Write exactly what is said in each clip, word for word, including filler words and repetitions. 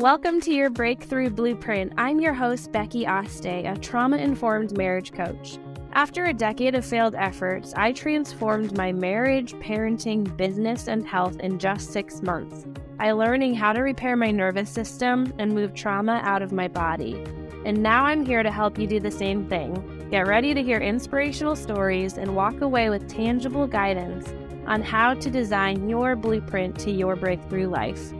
Welcome to your Breakthrough Blueprint. I'm your host, Becky Aste, a trauma-informed marriage coach. After a decade of failed efforts, I transformed my marriage, parenting, business, and health in just six months by learning how to repair my nervous system and move trauma out of my body. And now I'm here to help you do the same thing. Get ready to hear inspirational stories and walk away with tangible guidance on how to design your blueprint to your breakthrough life.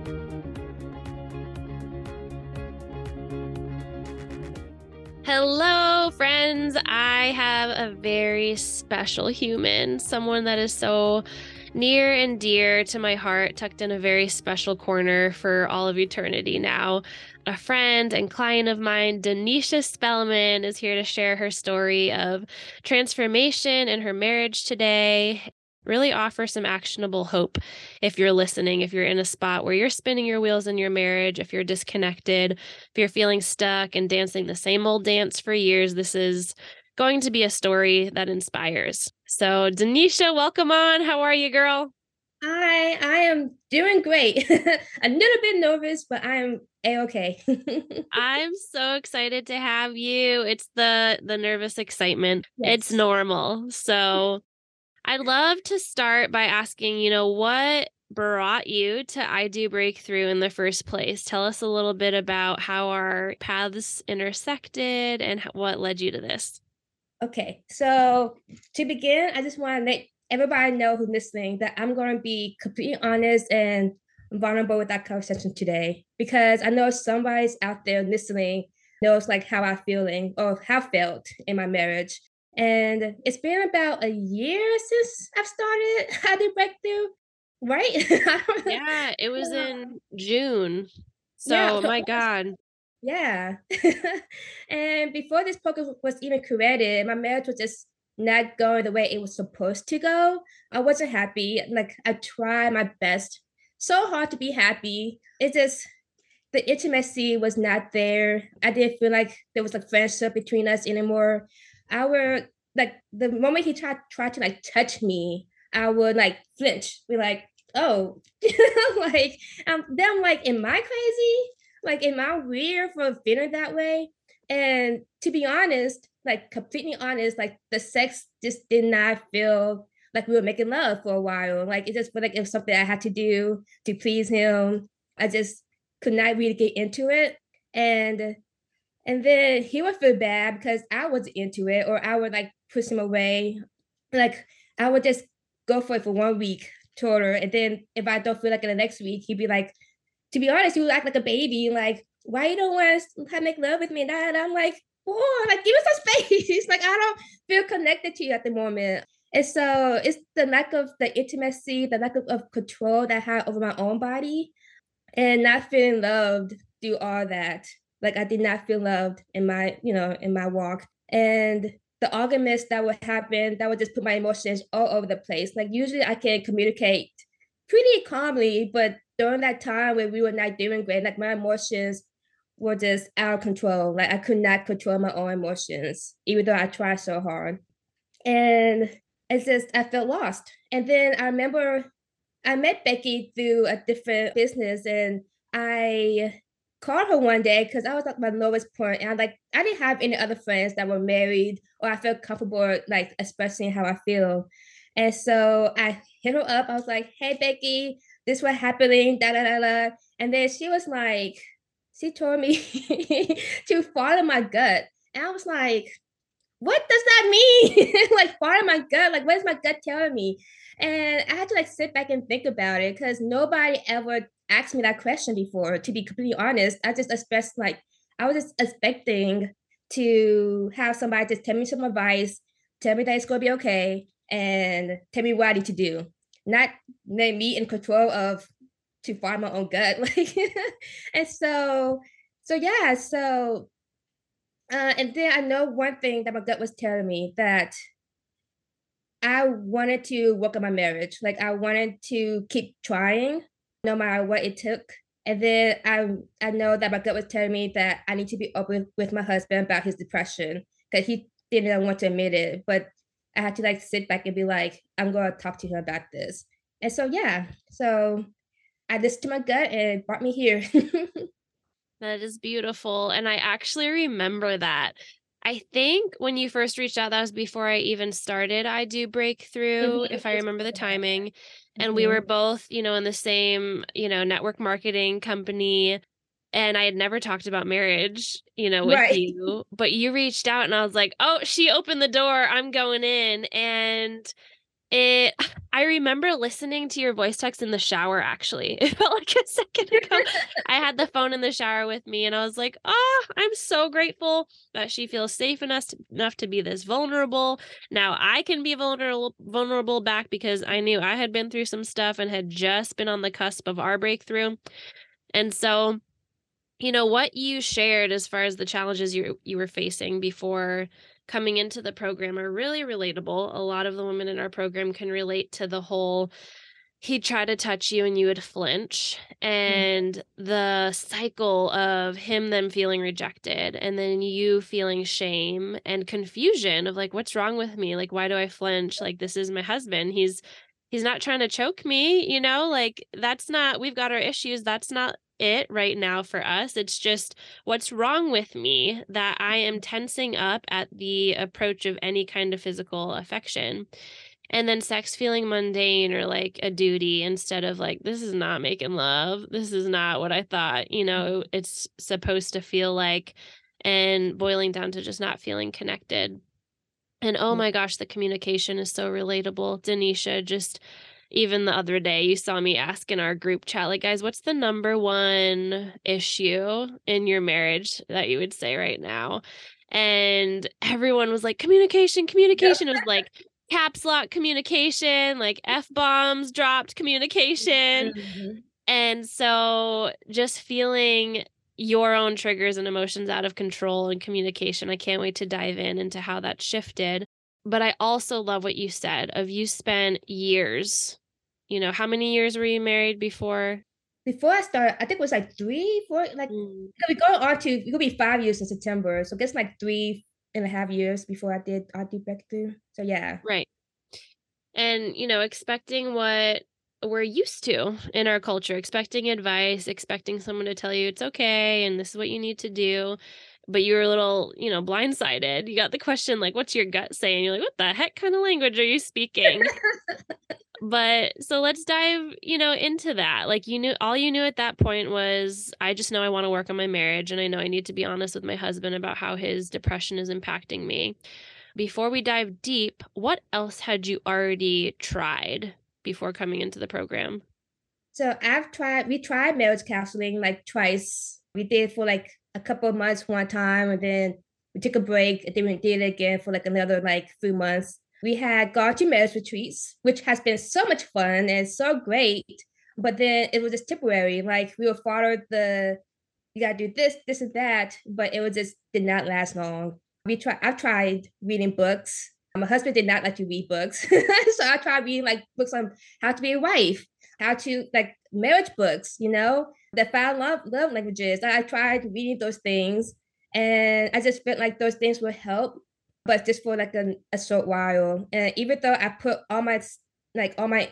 Hello, friends. I have a very special human, someone that is so near and dear to my heart, tucked in a very special corner for all of eternity now. A friend and client of mine, Daneisha Spellman, is here to share her story of transformation in her marriage today. Really offer some actionable hope if you're listening, if you're in a spot where you're spinning your wheels in your marriage, if you're disconnected, if you're feeling stuck and dancing the same old dance for years, this is going to be a story that inspires. So Daneisha, welcome on. How are you, girl? Hi, I am doing great. A little bit nervous, but I'm A-okay. I'm so excited to have you. It's the, the nervous excitement. Yes. It's normal. So I'd love to start by asking, you know, what brought you to I Do Breakthrough in the first place? Tell us a little bit about how our paths intersected and what led you to this. Okay, so to begin, I just want to let everybody know who's listening that I'm going to be completely honest and vulnerable with that conversation today, because I know somebody's out there listening knows like how I'm feeling or how I felt in my marriage. And it's been about a year since I've started I Do Breakthrough, right? Yeah, it was in June. So, yeah. My God. Yeah. And before this program was even created, my marriage was just not going the way it was supposed to go. I wasn't happy. Like, I tried my best so hard to be happy. It's just the intimacy was not there. I didn't feel like there was a friendship between us anymore. I would, like, the moment he tried tried to, like, touch me, I would, like, flinch. Be like, oh, like, um, then I'm like, am I crazy? Like, am I weird for feeling that way? And to be honest, like, completely honest, like, the sex just did not feel like we were making love for a while. Like, it just felt like it was something I had to do to please him. I just could not really get into it. And And then he would feel bad because I was into it, or I would like push him away. Like, I would just go for it for one week total. And then if I don't feel like it the next week, he'd be like, to be honest, he would act like a baby. Like, why you don't want to make love with me? And I'm like, oh, like, give me some space. Like, I don't feel connected to you at the moment. And so it's the lack of the intimacy, the lack of, of control that I had over my own body, and not feeling loved through all that. Like, I did not feel loved in my, you know, in my walk. And the arguments that would happen, that would just put my emotions all over the place. Like, usually I can communicate pretty calmly, but during that time when we were not doing great, like, my emotions were just out of control. Like, I could not control my own emotions, even though I tried so hard. And it's just, I felt lost. And then I remember I met Becky through a different business, and I called her one day because I was at my lowest point, and I like I didn't have any other friends that were married, or I felt comfortable like expressing how I feel. And so I hit her up. I was like, "Hey Becky, this is what's happening, da da da da." And then she was like, she told me to follow my gut, and I was like, "What does that mean? Like, follow my gut? Like, what is my gut telling me?" And I had to like sit back and think about it, because nobody ever asked me that question before, to be completely honest. I just expressed like, I was just expecting to have somebody just tell me some advice, tell me that it's going to be okay, and tell me what I need to do. Not let me in control of, to follow my own gut. And so, so yeah, so, uh, and then I know one thing that my gut was telling me, that I wanted to work on my marriage. Like, I wanted to keep trying, no matter what it took. And then I I know that my gut was telling me that I need to be open with my husband about his depression, because he didn't want to admit it. But I had to like sit back and be like, I'm going to talk to him about this. And so, yeah, so I listened to my gut and it brought me here. That is beautiful. And I actually remember that. I think when you first reached out, that was before I even started I Do Breakthrough, mm-hmm. if I remember the timing. Mm-hmm. And we were both, you know, in the same, you know, network marketing company. And I had never talked about marriage, you know, with right. you, but you reached out and I was like, oh, she opened the door. I'm going in. And it, I remember listening to your voice text in the shower, actually. It felt like a second ago. I had the phone in the shower with me and I was like, oh, I'm so grateful that she feels safe enough to, enough to be this vulnerable. Now I can be vulnerable, vulnerable back, because I knew I had been through some stuff and had just been on the cusp of our breakthrough. And so, you know, what you shared as far as the challenges you you were facing before coming into the program are really relatable. A lot of the women in our program can relate to the whole, he'd try to touch you and you would flinch, and mm-hmm. the cycle of him then feeling rejected and then you feeling shame and confusion of like, what's wrong with me? Like, why do I flinch? Like, this is my husband. He's, he's not trying to choke me, you know, like that's not, we've got our issues. That's not it right now for us. It's just what's wrong with me that I am tensing up at the approach of any kind of physical affection. And then sex feeling mundane or like a duty instead of like, this is not making love. This is not what I thought, you know, it's supposed to feel like, and boiling down to just not feeling connected. And oh my gosh, the communication is so relatable. Daneisha, just even the other day, you saw me ask in our group chat, like, guys, what's the number one issue in your marriage that you would say right now? And everyone was like, communication, communication. It was like caps lock communication, like F-bombs dropped communication. Mm-hmm. And so just feeling your own triggers and emotions out of control and communication. I can't wait to dive in into how that shifted. But I also love what you said of you spent years, you know, how many years were you married before? Before I started, I think it was like three, four, like mm. we go on to, it could be five years in September. So I guess like three and a half years before I did I Do Breakthrough. So yeah. Right. And, you know, expecting what we're used to in our culture, expecting advice, expecting someone to tell you it's okay and this is what you need to do. But you were a little, you know, blindsided. You got the question, like, what's your gut saying? You're like, what the heck kind of language are you speaking? But so let's dive, you know, into that. Like, you knew, all you knew at that point was, I just know I want to work on my marriage. And I know I need to be honest with my husband about how his depression is impacting me. Before we dive deep, what else had you already tried before coming into the program? So I've tried, we tried marriage counseling like twice. We did for like a couple of months one time, and then we took a break, and then we did it again for like another like three months. We had gone marriage retreats, which has been so much fun and so great, but then it was just temporary. Like we would follow the, you gotta do this, this and that, but it was just did not last long. We tried. I've tried reading books. My husband did not like to read books, so I tried reading like books on how to be a wife, how to like marriage books, you know. The five love, love languages. I tried reading those things and I just felt like those things would help, but just for like a, a short while. And even though I put all my, like all my,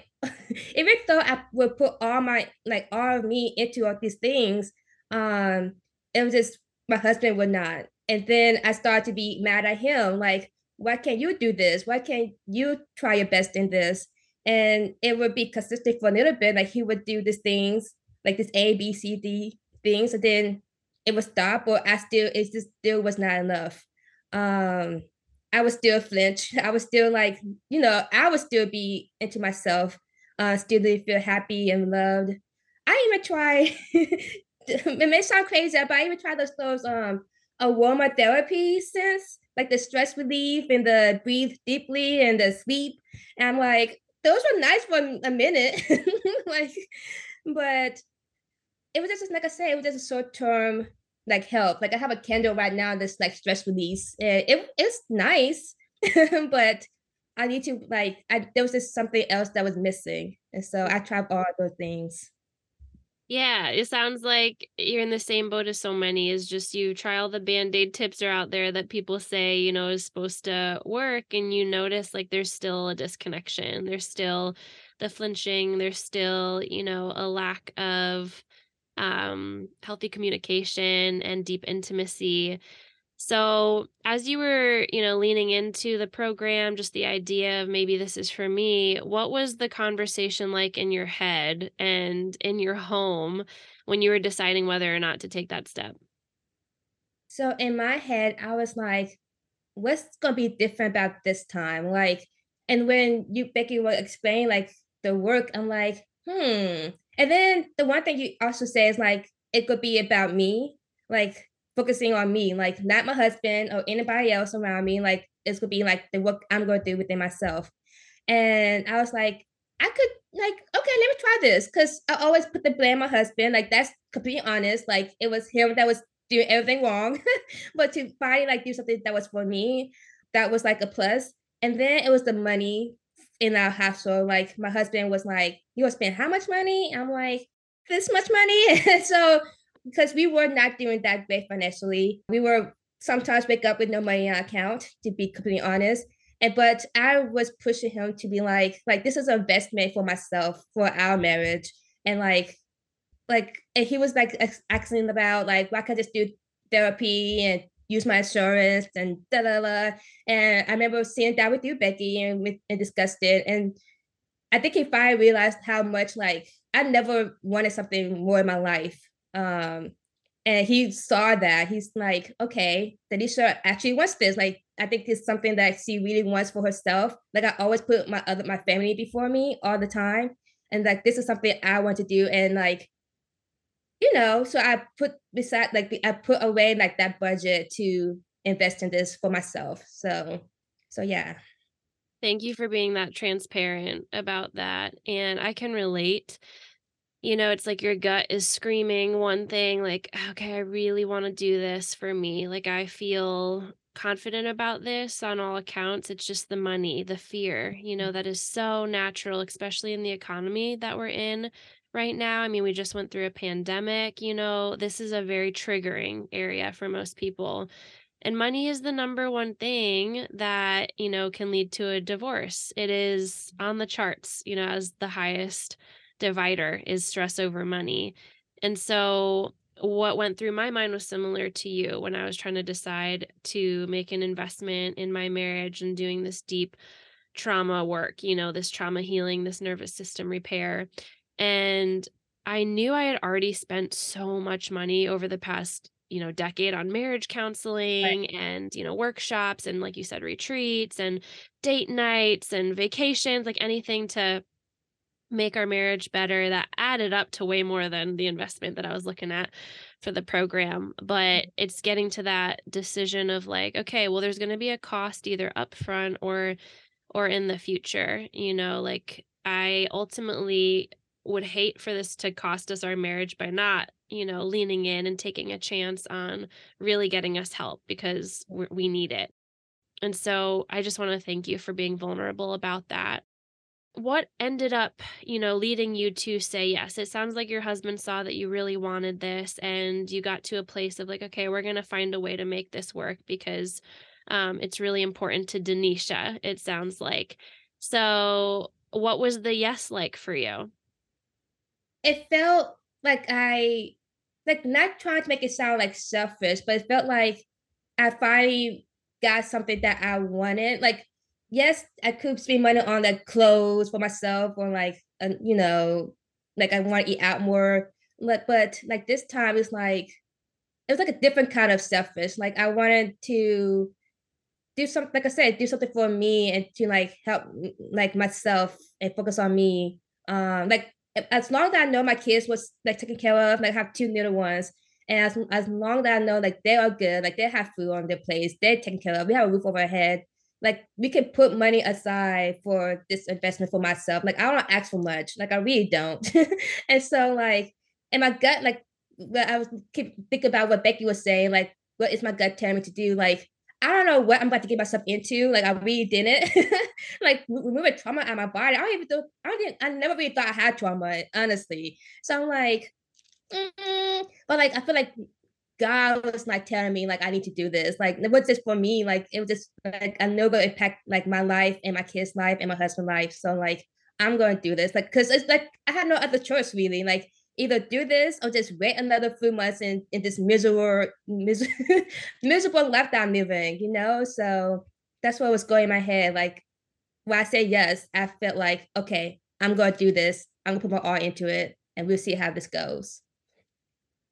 even though I would put all my, like all of me into all these things, um, it was just, my husband would not. And then I started to be mad at him. Like, why can't you do this? Why can't you try your best in this? And it would be consistent for a little bit. Like he would do these things, like this A, B, C, D things, and then it would stop, or I still, it just still was not enough. Um, I would still flinch. I would still like, you know, I would still be into myself, uh, still didn't feel happy and loved. I even tried, it may sound crazy, but I even tried those, those um, aroma therapy sense, like the stress relief and the breathe deeply and the sleep. And I'm like, those were nice for a minute. Like, but it was just, like I said, it was just a short-term, like, help. Like, I have a candle right now that's, like, stress release. And it, it's nice, but I need to, like, I, there was just something else that was missing. And so I tried all those things. Yeah, it sounds like you're in the same boat as so many. Is just you try all the Band-Aid tips are out there that people say, you know, is supposed to work. And you notice, like, there's still a disconnection. There's still the flinching, there's still, you know, a lack of um, healthy communication and deep intimacy. So as you were, you know, leaning into the program, just the idea of maybe this is for me, what was the conversation like in your head and in your home when you were deciding whether or not to take that step? So in my head, I was like, what's going to be different about this time? Like, and when you, Becky, will explain like the work, I'm like, hmm. And then the one thing you also say is like, it could be about me, like focusing on me, like not my husband or anybody else around me. Like it's going to be like the work I'm going to do within myself. And I was like, I could like, okay, let me try this. Cause I always put the blame on my husband. Like that's completely honest. Like it was him that was doing everything wrong, but to finally like do something that was for me, that was like a plus. And then it was the money in our household. Like my husband was like, you gonna spend how much money? I'm like, this much money. And so, because we were not doing that great financially, we were sometimes wake up with no money in our account, to be completely honest. And, but I was pushing him to be like, like, this is an investment for myself, for our marriage. And like, like, and he was like asking about like, why can't I just do therapy and use my insurance and da da da. And I remember seeing that with you, Becky, and we and discussed it. And I think he finally realized how much like I never wanted something more in my life. Um, and he saw that. He's like, okay, Daneisha actually wants this. Like, I think it's something that she really wants for herself. Like, I always put my other my family before me all the time, and like this is something I want to do. And like, you know, so I put beside, like, I put away like that budget to invest in this for myself. So, so yeah. Thank you for being that transparent about that. And I can relate. You know, it's like your gut is screaming one thing, like, okay, I really want to do this for me. Like, I feel confident about this on all accounts. It's just the money, the fear, you know, that is so natural, especially in the economy that we're in right now. I mean, we just went through a pandemic, you know, this is a very triggering area for most people. And money is the number one thing that, you know, can lead to a divorce. It is on the charts, you know, as the highest divider is stress over money. And so what went through my mind was similar to you when I was trying to decide to make an investment in my marriage and doing this deep trauma work, you know, this trauma healing, this nervous system repair. And I knew I had already spent so much money over the past, you know, decade on marriage counseling right. and, you know, workshops and, like you said, retreats and date nights and vacations, like anything to make our marriage better. That added up to way more than the investment that I was looking at for the program. But it's getting to that decision of like, okay, well, there's going to be a cost either upfront or, or in the future, you know, like I ultimately would hate for this to cost us our marriage by not, you know, leaning in and taking a chance on really getting us help because we're, we need it. And so I just want to thank you for being vulnerable about that. What ended up, you know, leading you to say yes? It sounds like your husband saw that you really wanted this and you got to a place of like, okay, we're going to find a way to make this work because um, it's really important to Daneisha, it sounds like. So what was the yes like for you? It felt like I, like not trying to make it sound like selfish, but it felt like I finally got something that I wanted. Like, yes, I could spend money on like clothes for myself or like, uh, you know, like I want to eat out more. But, but like this time it's like, it was like a different kind of selfish. Like I wanted to do something, like I said, do something for me and to like help like myself and focus on me. Um, like, as long as I know my kids was like taken care of, like I have two little ones. And as, as long as I know like they are good, like they have food on their plates, they're taken care of, we have a roof over our head. Like we can put money aside for this investment for myself. Like I don't ask for much. Like I really don't. And so like, in my gut, like I was keep thinking about what Becky was saying, like, what is my gut telling me to do? Like, I don't know what I'm about to get myself into. Like I really didn't. Like removing trauma out of my body. I don't even do, I didn't, I never really thought I had trauma, honestly. So I'm like, mm-mm. But like, I feel like God was like telling me like, I need to do this. Like, what's this for me? Like, it was just like, I know it'll impact like my life and my kids' life and my husband's life. So like, I'm going to do this. Like, cause it's like, I had no other choice really. Like, either do this or just wait another few months in, in this miserable, miserable, miserable life that I'm living, you know? So that's what was going in my head. Like, when I say yes, I felt like, okay, I'm going to do this. I'm going to put my all into it and we'll see how this goes.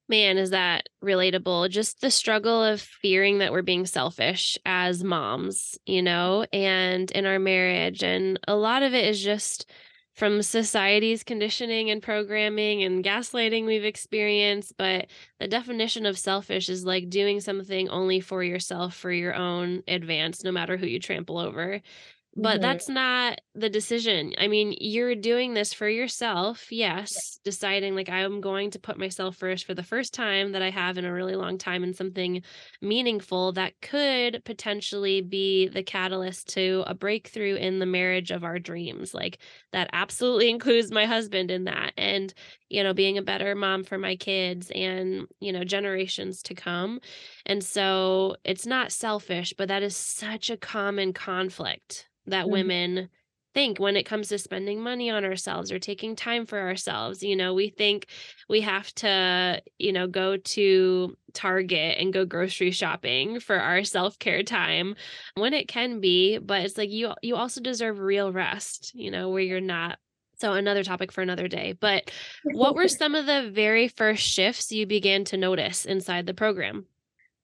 Man, is that relatable? Just the struggle of fearing that we're being selfish as moms, you know, and in our marriage. And a lot of it is just from society's conditioning and programming and gaslighting we've experienced. But the definition of selfish is like doing something only for yourself, for your own advance, no matter who you trample over. But that's not the decision. I mean, you're doing this for yourself. Yes. Deciding like, I'm going to put myself first for the first time that I have in a really long time, and something meaningful that could potentially be the catalyst to a breakthrough in the marriage of our dreams. Like, that absolutely includes my husband in that. And, you know, being a better mom for my kids and, you know, generations to come. And so it's not selfish, but that is such a common conflict that women think when it comes to spending money on ourselves or taking time for ourselves. You know, we think we have to, you know, go to Target and go grocery shopping for our self-care time when it can be, but it's like, you, you also deserve real rest, you know, where you're not. So another topic for another day, but what were some of the very first shifts you began to notice inside the program?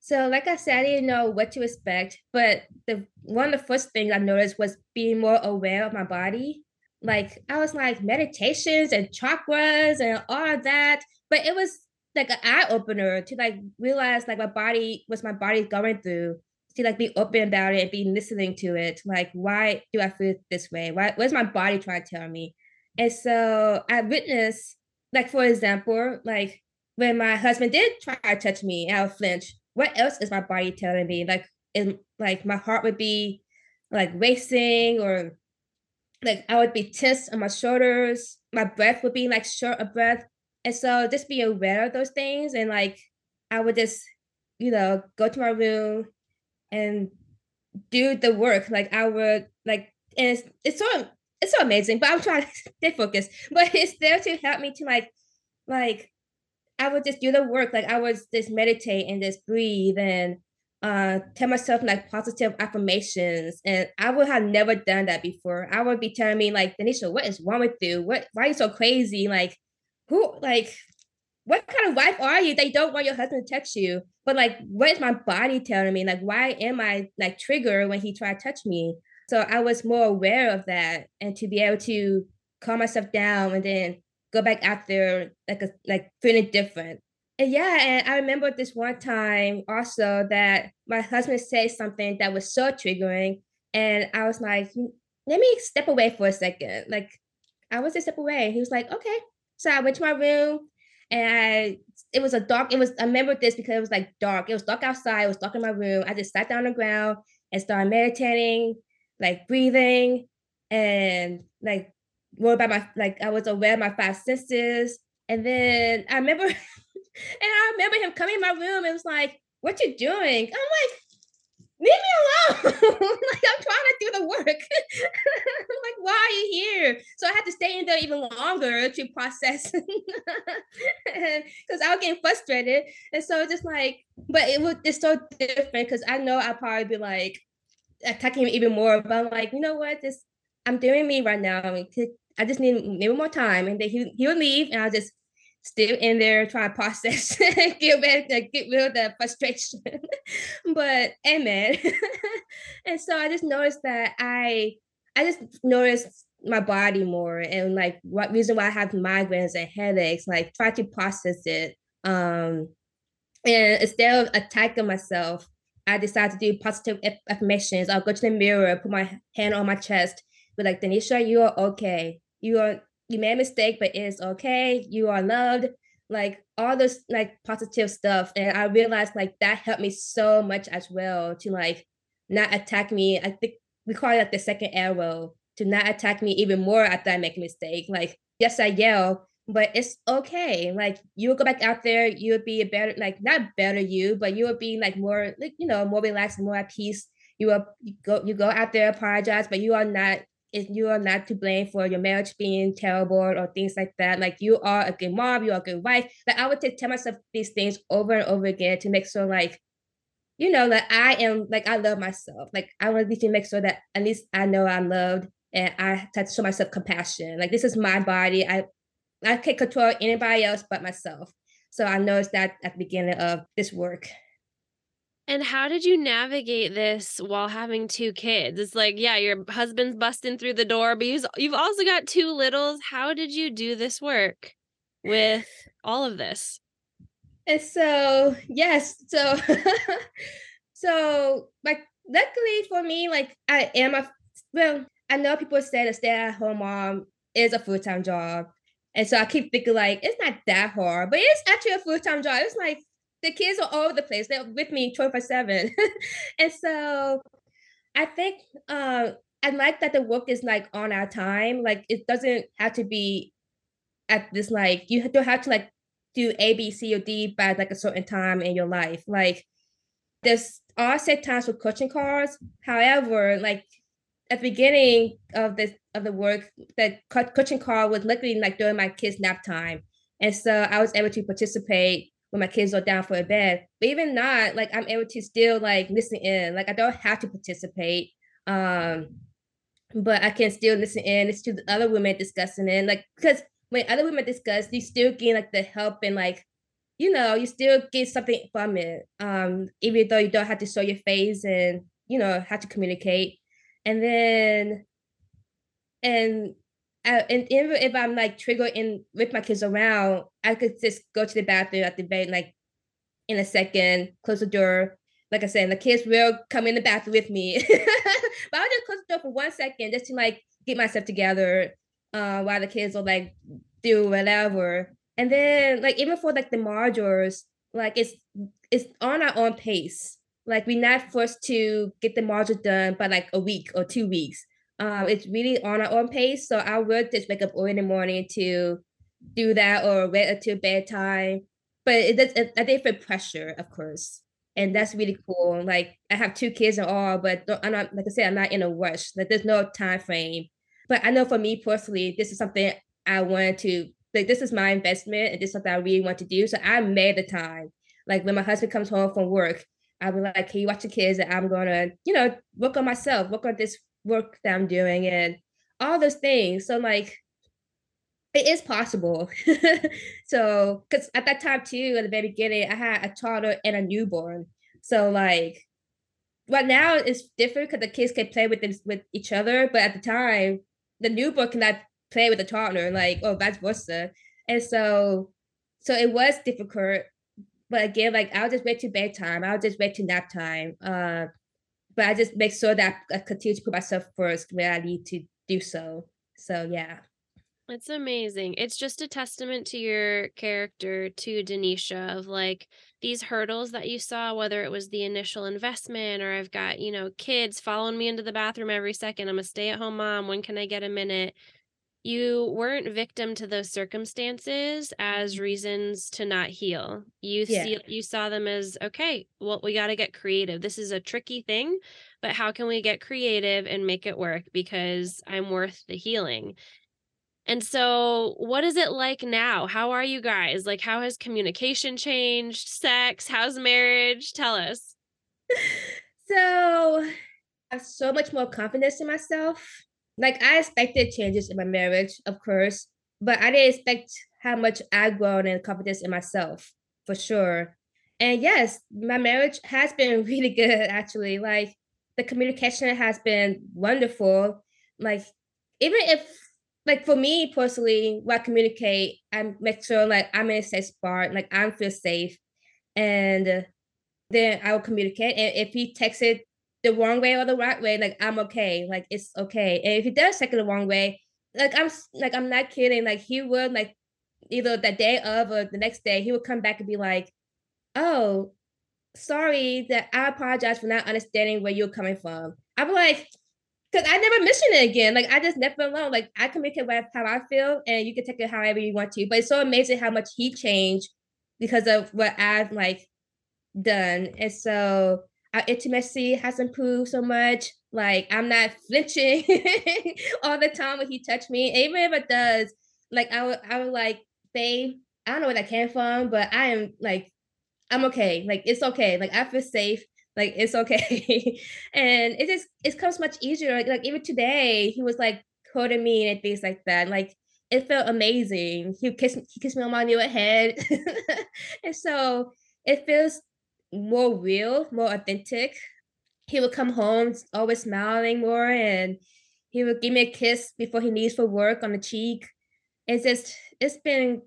So like I said, I didn't know what to expect, but the one of the first things I noticed was being more aware of my body. Like, I was like, meditations and chakras and all of that, but it was like an eye opener to like realize like my body, what my body's going through, to like be open about it and be listening to it. Like, why do I feel this way? Why, what's my body trying to tell me? And so I witnessed, like, for example, like when my husband did try to touch me, I would flinch. What else is my body telling me? Like, it, like my heart would be like racing, or like I would be tense on my shoulders. My breath would be like short of breath. And so just be aware of those things. And like, I would just, you know, go to my room and do the work. Like I would like, and it's, it's so, it's so amazing, but I'm trying to stay focused, but it's there to help me to like, like, I would just do the work. Like I would just meditate and just breathe and uh, tell myself like positive affirmations. And I would have never done that before. I would be telling me like, Daneisha, what is wrong with you? What, why are you so crazy? Like, who, like, what kind of wife are you that you don't want your husband to touch you? But like, what is my body telling me? Like, why am I like triggered when he tried to touch me? So I was more aware of that, and to be able to calm myself down and then go back out there like a, like feeling different. And yeah, and I remember this one time also that my husband said something that was so triggering, and I was like, let me step away for a second. Like, I was a step away. He was like, okay. So I went to my room, and I, it was a dark, it was, I remember this because it was like dark. It was dark outside. It was dark in my room. I just sat down on the ground and started meditating, like breathing, and like worried about my, like I was aware of my five senses. And then I remember, and I remember him coming in my room and was like, what you doing? I'm like, leave me alone. Like, I'm trying to do the work. I'm like, why are you here? So I had to stay in there even longer to process, and because I was getting frustrated. And so just like, but it was, it's so different because I know I'd probably be like attacking him even more, but I'm like, you know what, this, I'm doing me right now. I mean, I just need maybe more time. And then he, he'll leave, and I'll just still in there trying to process, get back, get rid of the frustration. But amen. And so I just noticed that I, I just noticed my body more, and like what reason why I have migraines and headaches, like try to process it. Um, and instead of attacking myself, I decided to do positive affirmations. I'll go to the mirror, put my hand on my chest, but like, Daneisha, you are okay. You are, you made a mistake, but it's okay. You are loved. Like all this like positive stuff. And I realized like that helped me so much as well to like not attack me. I think we call it like the second arrow, to not attack me even more after I make a mistake. Like, yes, I yell, but it's okay. Like, you'll go back out there. You'll be a better, like not better you, but you will be like more, like, you know, more relaxed, more at peace. You will you go, you go out there, apologize, but you are not is you are not to blame for your marriage being terrible or things like that. Like, you are a good mom, you are a good wife. Like, I would tell myself these things over and over again to make sure, like, you know, like I am, like, I love myself. Like, I want to make sure that at least I know I loved, and I had to show myself compassion. Like, this is my body. I, I can't control anybody else but myself. So I noticed that at the beginning of this work. And how did you navigate this while having two kids? It's like, yeah, your husband's busting through the door, but you've also got two littles. How did you do this work with all of this? And so, yes. So, so like, luckily for me, like I am a, well, I know people say that stay-at-home mom is a full-time job. And so I keep thinking, like, it's not that hard, but it's actually a full-time job. It's like, the kids are all over the place. They're with me twenty-four seven. And so I think uh, I like that the work is, like, on our time. Like, it doesn't have to be at this, like, you don't have to, like, do A, B, C, or D by, like, a certain time in your life. Like, there's all set times for coaching calls. However, like, at the beginning of this of the work, the coaching call was literally, like, during my kids' nap time. And so I was able to participate when my kids are down for a bed, but even not, like, I'm able to still, like, listen in. Like, I don't have to participate, um, but I can still listen in. It's to the other women discussing it. Like, because when other women discuss, you still get, like, the help and, like, you know, you still get something from it, um, even though you don't have to show your face and, you know, how to communicate. And then, and I, and even if I'm, like, triggered in with my kids around, I could just go to the bathroom at the bed, like, in a second, close the door. Like I said, the kids will come in the bathroom with me. But I'll just close the door for one second just to, like, get myself together uh, while the kids will, like, do whatever. And then, like, even for, like, the modules, like, it's it's on our own pace. Like, we're not forced to get the module done by, like, a week or two weeks. Um, it's really on our own pace. So I would just wake up early in the morning to do that or wait until bedtime. But it does, it, I think, for pressure, of course. And that's really cool. Like, I have two kids and all, but don't, I'm not, like I said, I'm not in a rush. Like, there's no time frame. But I know for me personally, this is something I wanted to, like, this is my investment and this is something I really want to do. So I made the time. Like, when my husband comes home from work, I'll be like, can you watch the kids? And I'm going to, you know, work on myself, work on this work that I'm doing and all those things. So, like, it is possible. So, because at that time too, at the very beginning, I had a toddler and a newborn. So, like, right now it's different because the kids can play with them, with each other. But at the time, the newborn cannot play with the toddler, like, or vice versa. And so, so it was difficult. But again, like, I'll just wait to bedtime. I'll just wait to nap time. Uh, But I just make sure that I continue to put myself first where I need to do so. So, yeah. It's amazing. It's just a testament to your character, to Daneisha, of, like, these hurdles that you saw, whether it was the initial investment or I've got, you know, kids following me into the bathroom every second. I'm a stay-at-home mom. When can I get a minute? You weren't victim to those circumstances as reasons to not heal. You yeah. see, you saw them as, okay, well, we got to get creative. This is a tricky thing, but how can we get creative and make it work because I'm worth the healing? And so what is it like now? How are you guys? Like, how has communication changed? Sex? How's marriage? Tell us. So I have so much more confidence in myself. Like, I expected changes in my marriage, of course, but I didn't expect how much I've grown in confidence in myself, for sure. And yes, my marriage has been really good, actually. Like, the communication has been wonderful. Like, even if, like, for me personally, when I communicate, I make sure, like, I'm in a safe spot, like, I feel safe. And then I will communicate. And if he texts it the wrong way or the right way, like, I'm okay, like, it's okay. And if he does take it the wrong way, like, I'm like, I'm not kidding. Like, he would, like, either the day of or the next day, he would come back and be like, oh, sorry, that I apologize for not understanding where you're coming from. I'm like, because I never mentioned it again. Like, I just left it alone. Like, I communicate with how I feel and you can take it however you want to. But it's so amazing how much he changed because of what I've, like, done. And so our intimacy has improved so much. Like, I'm not flinching all the time when he touched me. Even if it does, like, I would, I would like say, I don't know where that came from, but I am like, I'm okay. Like, it's okay. Like, I feel safe. Like, it's okay. And it just, it comes much easier. Like, like even today, he was like quoting me and things like that. Like, it felt amazing. He kissed, he kissed me on my new head. And so it feels more real, more authentic. He would come home always smiling more, and he would give me a kiss before he leaves for work on the cheek. It's just, it's been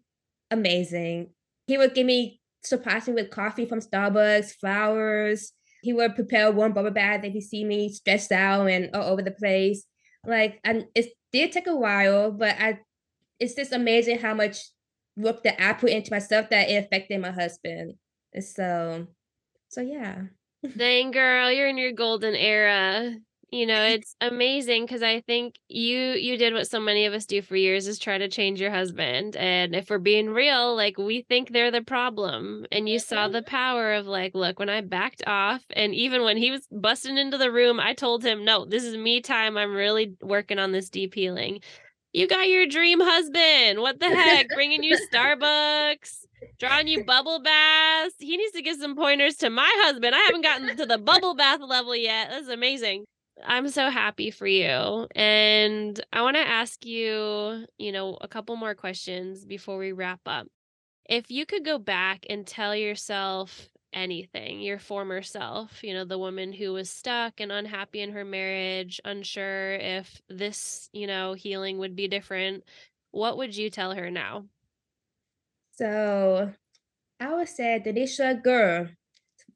amazing. He would give me, surprise me with coffee from Starbucks, flowers. He would prepare a warm bubble bath if he see me stressed out and all over the place. Like, and it did take a while, but I, it's just amazing how much work that I put into myself that it affected my husband. And so, so yeah. Dang, girl, you're in your golden era. You know, it's amazing because I think you you did what so many of us do for years, is try to change your husband. And if we're being real, like, we think they're the problem. And you saw the power of, like, look, when I backed off, and even when he was busting into the room, I told him, no, this is me time. I'm really working on this deep healing. You got your dream husband. What the heck? Bringing you Starbucks. Drawing you bubble baths. He needs to give some pointers to my husband. I haven't gotten to the bubble bath level yet. That's amazing. I'm so happy for you. And I want to ask you, you know, a couple more questions before we wrap up. If you could go back and tell yourself anything, your former self, you know, the woman who was stuck and unhappy in her marriage, unsure if this, you know, healing would be different, what would you tell her now? So I would say, Daneisha, girl,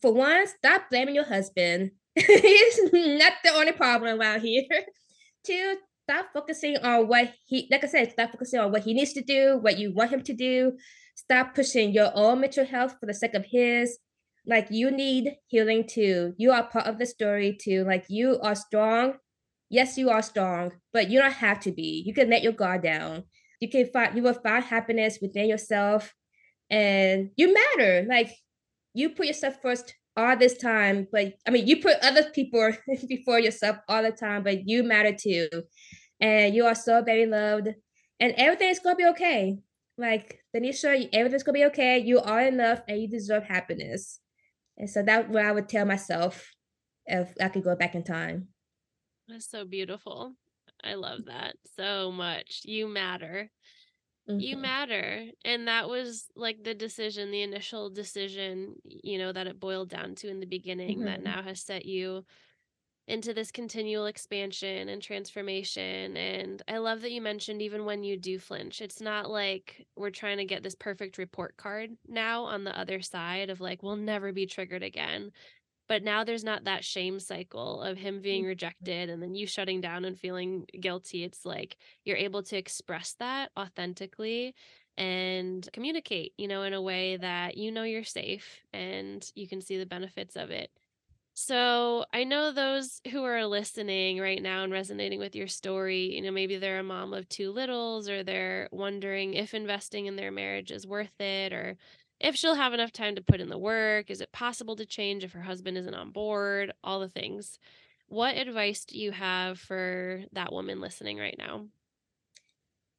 for one, stop blaming your husband. He's not the only problem around here. Two, stop focusing on what he, like I said, stop focusing on what he needs to do, what you want him to do. Stop pushing your own mental health for the sake of his. Like, you need healing too. You are part of the story too. Like, you are strong. Yes, you are strong, but you don't have to be. You can let your guard down. You can find, you will find happiness within yourself, and you matter. Like, you put yourself first all this time, but I mean, you put other people before yourself all the time, but you matter too. And you are so very loved, and everything's going to be okay. Like, Daneisha, everything's going to be okay. You are enough, and you deserve happiness. And so that's what I would tell myself if I could go back in time. That's so beautiful. I love that so much. You matter. Mm-hmm. You matter. And that was like the decision, the initial decision, you know, that it boiled down to in the beginning, mm-hmm. that now has set you into this continual expansion and transformation. And I love that you mentioned, even when you do flinch, it's not like we're trying to get this perfect report card now on the other side of like, we'll never be triggered again. But now there's not that shame cycle of him being rejected and then you shutting down and feeling guilty. It's like you're able to express that authentically and communicate, you know, in a way that you know you're safe and you can see the benefits of it. So I know those who are listening right now and resonating with your story, you know, maybe they're a mom of two littles, or they're wondering if investing in their marriage is worth it, or if she'll have enough time to put in the work, is it possible to change if her husband isn't on board, all the things. What advice do you have for that woman listening right now?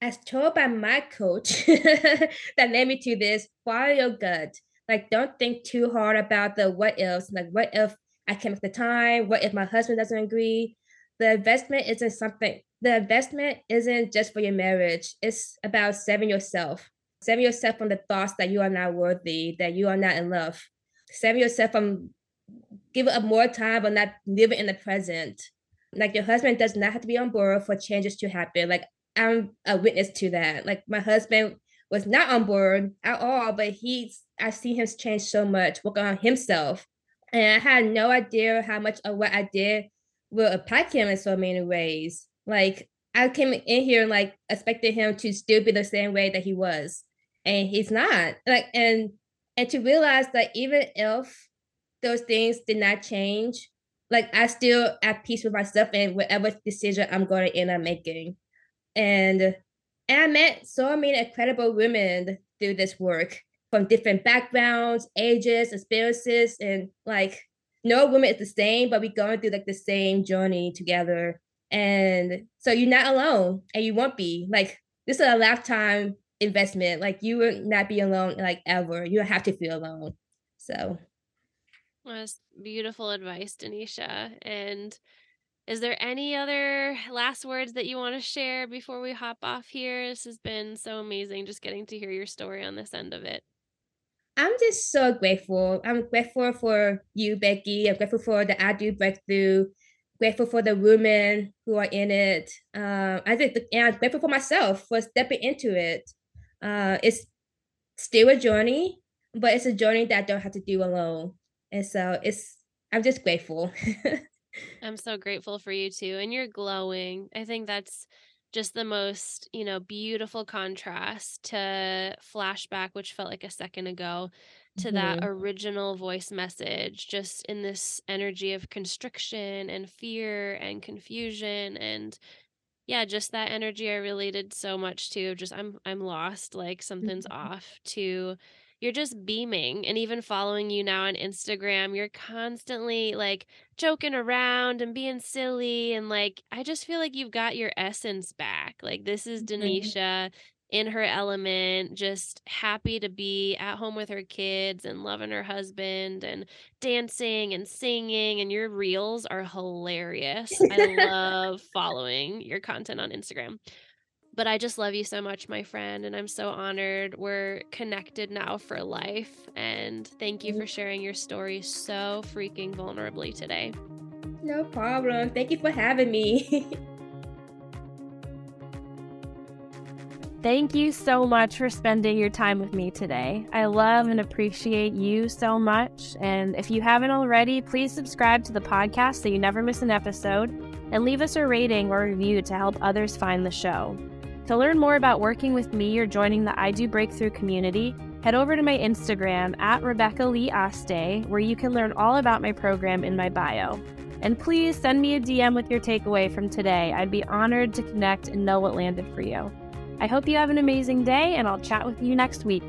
As told by my coach that led me to this, follow your gut. Like, don't think too hard about the what ifs. Like, what if I can't make the time? What if my husband doesn't agree? The investment isn't something, the investment isn't just for your marriage. It's about saving yourself. Save yourself from the thoughts that you are not worthy, that you are not in love. Save yourself from giving up more time but not living in the present. Like, your husband does not have to be on board for changes to happen. Like, I'm a witness to that. Like, my husband was not on board at all, but he's, I've seen him change so much, work on himself. And I had no idea how much of what I did will impact him in so many ways. Like, I came in here and like expected him to still be the same way that he was. And he's not. Like, and and to realize that even if those things did not change, like, I still at peace with myself and whatever decision I'm going to end up making. And, and I met so many incredible women through this work, from different backgrounds, ages, experiences, and like no woman is the same, but we're going through like the same journey together. And so you're not alone, and you won't be. Like, this is a lifetime investment. Like, you will not be alone, like, ever. You don't have to feel alone. So. Well, that's beautiful advice, Daneisha. And is there any other last words that you want to share before we hop off here? This has been so amazing just getting to hear your story on this end of it. I'm just so grateful. I'm grateful for you, Becky. I'm grateful for the I Do Breakthrough. Grateful for the women who are in it. Uh, I think, and I'm grateful for myself for stepping into it. Uh, it's still a journey, but it's a journey that I don't have to do alone. And so it's, I'm just grateful. I'm so grateful for you too. And you're glowing. I think that's just the most, you know, beautiful contrast to flashback, which felt like a second ago, to mm-hmm. that original voice message, just in this energy of constriction and fear and confusion. And yeah, just that energy I related so much to, just I'm I'm lost, like something's mm-hmm. off, to you're just beaming. And even following you now on Instagram, you're constantly like joking around and being silly. And like, I just feel like you've got your essence back. Like, this is Daneisha mm-hmm. in her element, just happy to be at home with her kids and loving her husband and dancing and singing. And your reels are hilarious. I love following your content on Instagram. But I just love you so much, my friend, and I'm so honored we're connected now for life. And thank you for sharing your story so freaking vulnerably today. No problem. Thank you for having me. Thank you so much for spending your time with me today. I love and appreciate you so much. And if you haven't already, please subscribe to the podcast so you never miss an episode, and leave us a rating or review to help others find the show. To learn more about working with me or joining the I Do Breakthrough community, head over to my Instagram at Rebecca Lee Aste, where you can learn all about my program in my bio. And please send me a D M with your takeaway from today. I'd be honored to connect and know what landed for you. I hope you have an amazing day, and I'll chat with you next week.